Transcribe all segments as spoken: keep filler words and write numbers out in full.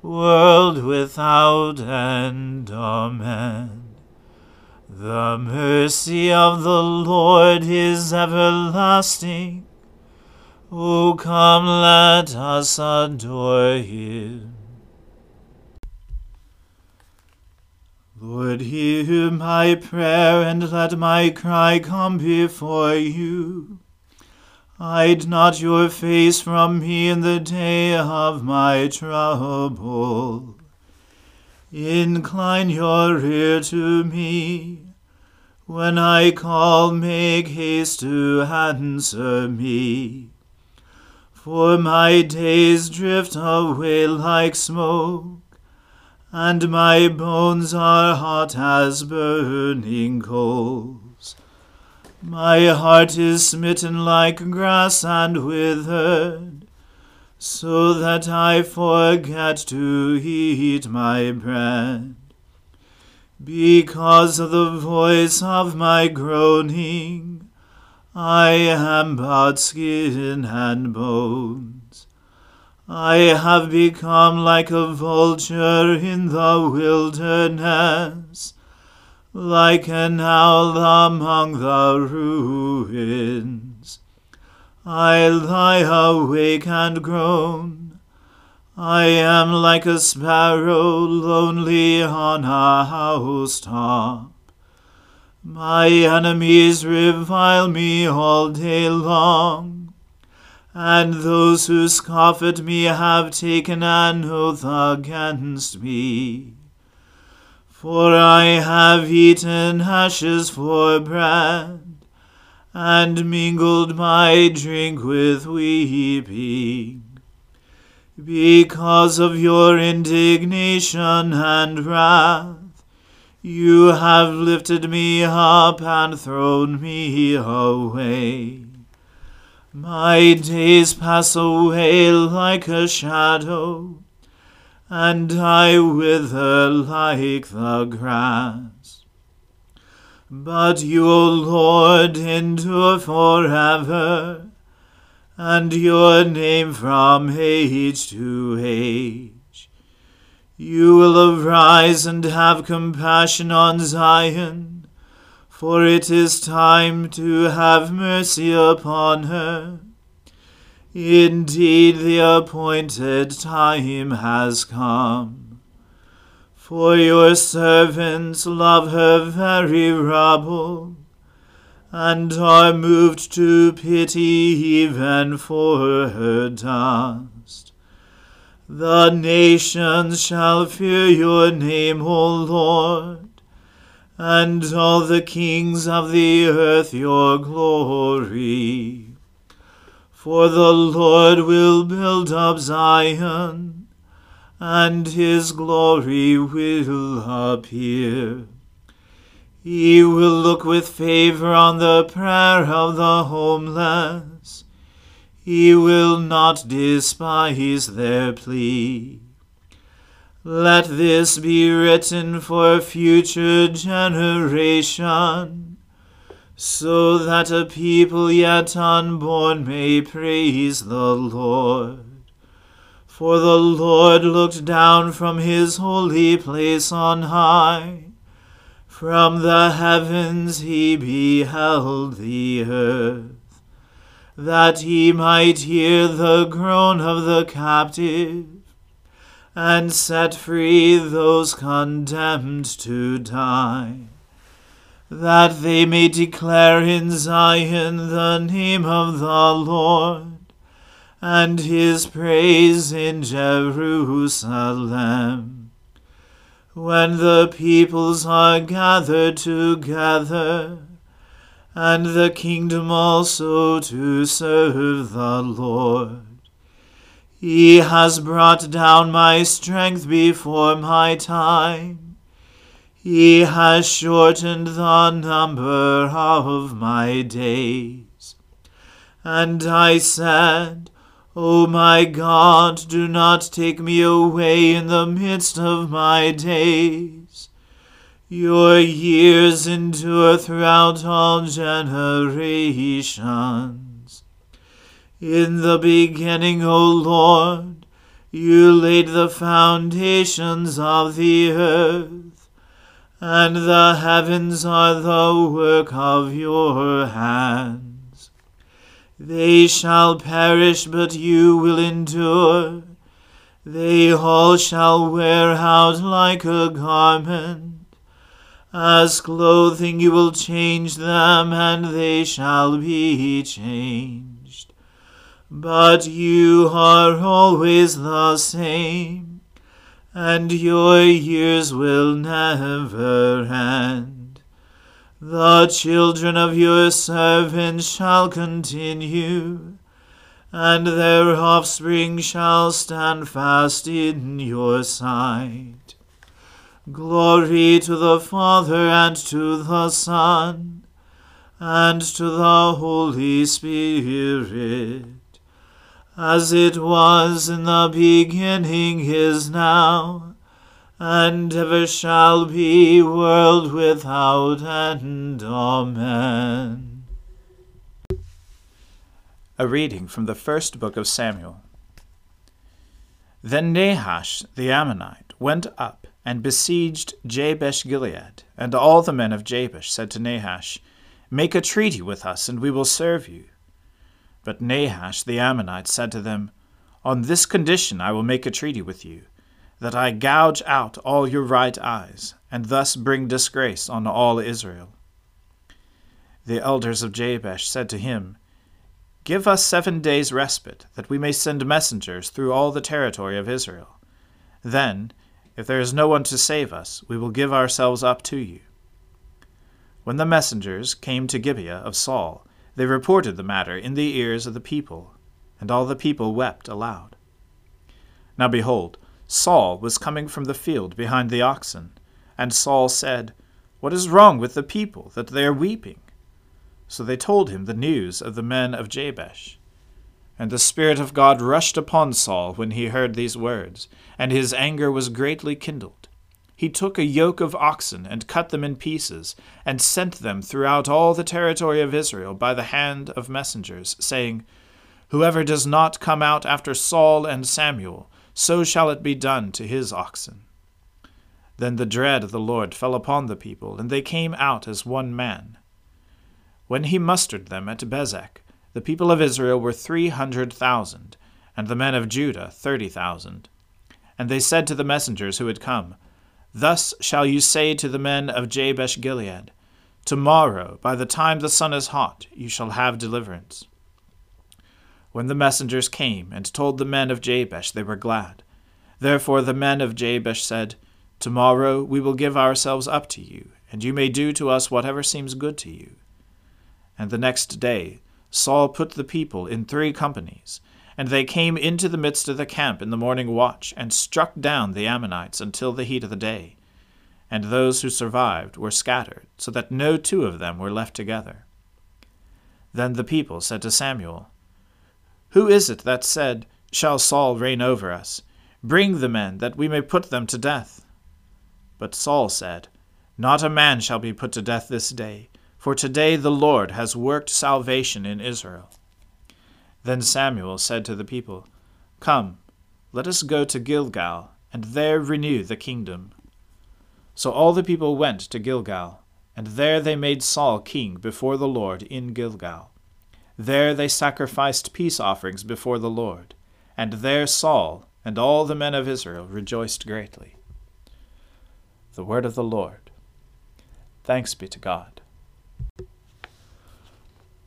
world without end. Amen. The mercy of the Lord is everlasting. O come, let us adore him. Lord, hear my prayer, and let my cry come before you. Hide not your face from me in the day of my trouble. Incline your ear to me. When I call, make haste to answer me. For my days drift away like smoke, and my bones are hot as burning coals. My heart is smitten like grass and withered, so that I forget to eat my bread. Because of the voice of my groaning, I am but skin and bone. I have become like a vulture in the wilderness, like an owl among the ruins. I lie awake and groan. I am like a sparrow lonely on a housetop. My enemies revile me all day long, and those who scoff at me have taken an oath against me. For I have eaten ashes for bread, and mingled my drink with weeping. Because of your indignation and wrath, You have lifted me up and thrown me away. My days pass away like a shadow, and I wither like the grass. But you, O Lord, endure forever, and your name from age to age. You will arise and have compassion on Zion, for it is time to have mercy upon her. Indeed, the appointed time has come. For your servants love her very rubble, and are moved to pity even for her dust. The nations shall fear your name, O Lord, and all the kings of the earth your glory. For the Lord will build up Zion, and his glory will appear. He will look with favor on the prayer of the homeless. He will not despise their plea. Let this be written for future generation, so that a people yet unborn may praise the Lord. For the Lord looked down from his holy place on high. From the heavens he beheld the earth, that he might hear the groan of the captive, and set free those condemned to die, that they may declare in Zion the name of the Lord, and his praise in Jerusalem. When the peoples are gathered together, and the kingdom also to serve the Lord. He has brought down my strength before my time. He has shortened the number of my days. And I said, O my God, do not take me away in the midst of my days. Your years endure throughout all generations. In the beginning, O Lord, you laid the foundations of the earth, and the heavens are the work of your hands. They shall perish, but you will endure. They all shall wear out like a garment. As clothing you will change them, and they shall be changed. But you are always the same, and your years will never end. The children of your servants shall continue, and their offspring shall stand fast in your sight. Glory to the Father, and to the Son, and to the Holy Spirit, as it was in the beginning, is now, and ever shall be, world without end. Amen. A reading from the first book of Samuel. Then Nahash the Ammonite went up and besieged Jabesh-Gilead. And all the men of Jabesh said to Nahash, Make a treaty with us, and we will serve you. But Nahash the Ammonite said to them, On this condition I will make a treaty with you, that I gouge out all your right eyes, and thus bring disgrace on all Israel. The elders of Jabesh said to him, Give us seven days' respite, that we may send messengers through all the territory of Israel. Then, if there is no one to save us, we will give ourselves up to you. When the messengers came to Gibeah of Saul, they reported the matter in the ears of the people, and all the people wept aloud. Now behold, Saul was coming from the field behind the oxen, And Saul said, "What is wrong with the people, that they are weeping?" So they told him the news of the men of Jabesh. And the Spirit of God rushed upon Saul when he heard these words, and his anger was greatly kindled. He took a yoke of oxen and cut them in pieces, and sent them throughout all the territory of Israel by the hand of messengers, saying, "Whoever does not come out after Saul and Samuel, so shall it be done to his oxen." Then the dread of the Lord fell upon the people, and they came out as one man. When he mustered them at Bezek, the people of Israel were three hundred thousand, and the men of Judah thirty thousand. And they said to the messengers who had come, "Thus shall you say to the men of Jabesh-Gilead, 'Tomorrow, by the time the sun is hot, you shall have deliverance.'" When the messengers came and told the men of Jabesh, they were glad. Therefore the men of Jabesh said, "Tomorrow we will give ourselves up to you, and you may do to us whatever seems good to you." And the next day Saul put the people in three companies, and they came into the midst of the camp in the morning watch, and struck down the Ammonites until the heat of the day. And those who survived were scattered, so that no two of them were left together. Then the people said to Samuel, "Who is it that said, 'Shall Saul reign over us? Bring the men, that we may put them to death.'" But Saul said, "Not a man shall be put to death this day, for today the Lord has worked salvation in Israel." Then Samuel said to the people, "Come, let us go to Gilgal, and there renew the kingdom." So all the people went to Gilgal, and there they made Saul king before the Lord in Gilgal. There they sacrificed peace offerings before the Lord, and there Saul and all the men of Israel rejoiced greatly. The word of the Lord. Thanks be to God.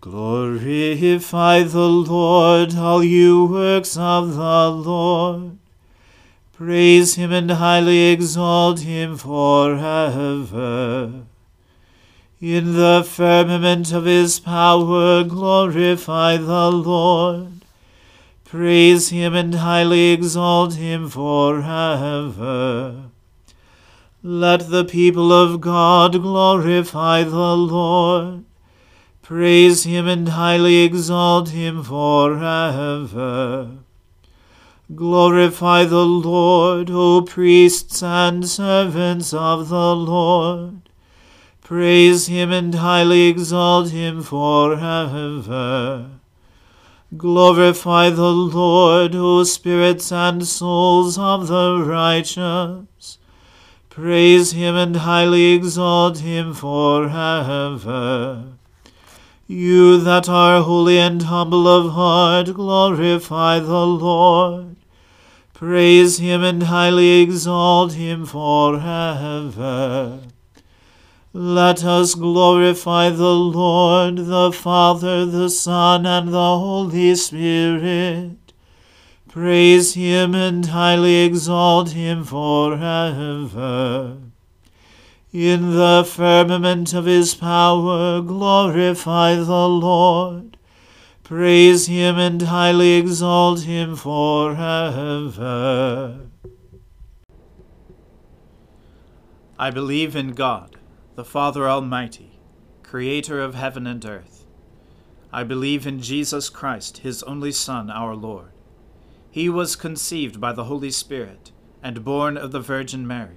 Glorify the Lord, all you works of the Lord. Praise him and highly exalt him forever. In the firmament of his power glorify the Lord. Praise him and highly exalt him forever. Let the people of God glorify the Lord. Praise him and highly exalt him forever. Glorify the Lord, O priests and servants of the Lord. Praise him and highly exalt him forever. Glorify the Lord, O spirits and souls of the righteous. Praise him and highly exalt him forever. You that are holy and humble of heart, glorify the Lord. Praise him and highly exalt him forever. Let us glorify the Lord, the Father, the Son, and the Holy Spirit. Praise him and highly exalt him forever. In the firmament of his power glorify the Lord. Praise him and highly exalt him forever. I believe in God, the Father Almighty, Creator of heaven and earth. I believe in Jesus Christ, his only Son, our Lord. He was conceived by the Holy Spirit and born of the Virgin Mary.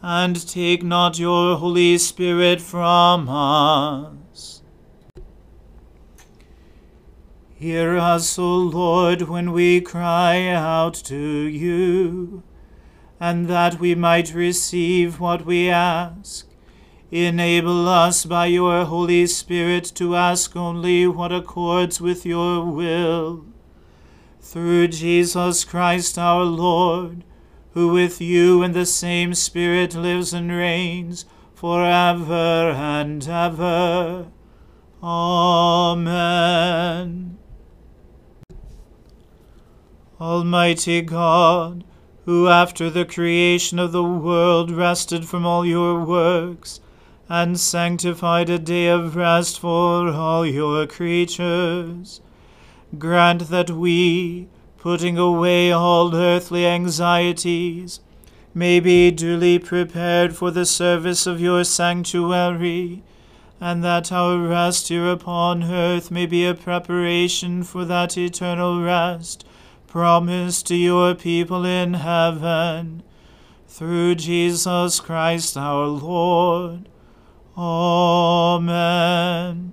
and take not your Holy Spirit from us. Hear us, O Lord, when we cry out to you, and that we might receive what we ask. Enable us by your Holy Spirit to ask only what accords with your will. Through Jesus Christ our Lord, who with you in the same Spirit lives and reigns forever and ever. Amen. Almighty God, who after the creation of the world rested from all your works, and sanctified a day of rest for all your creatures, grant that we, putting away all earthly anxieties, may be duly prepared for the service of your sanctuary, and that our rest here upon earth may be a preparation for that eternal rest promise to your people in heaven, through Jesus Christ our Lord. Amen.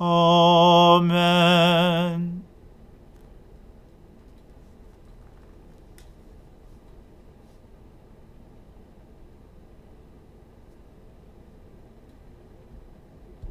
Amen.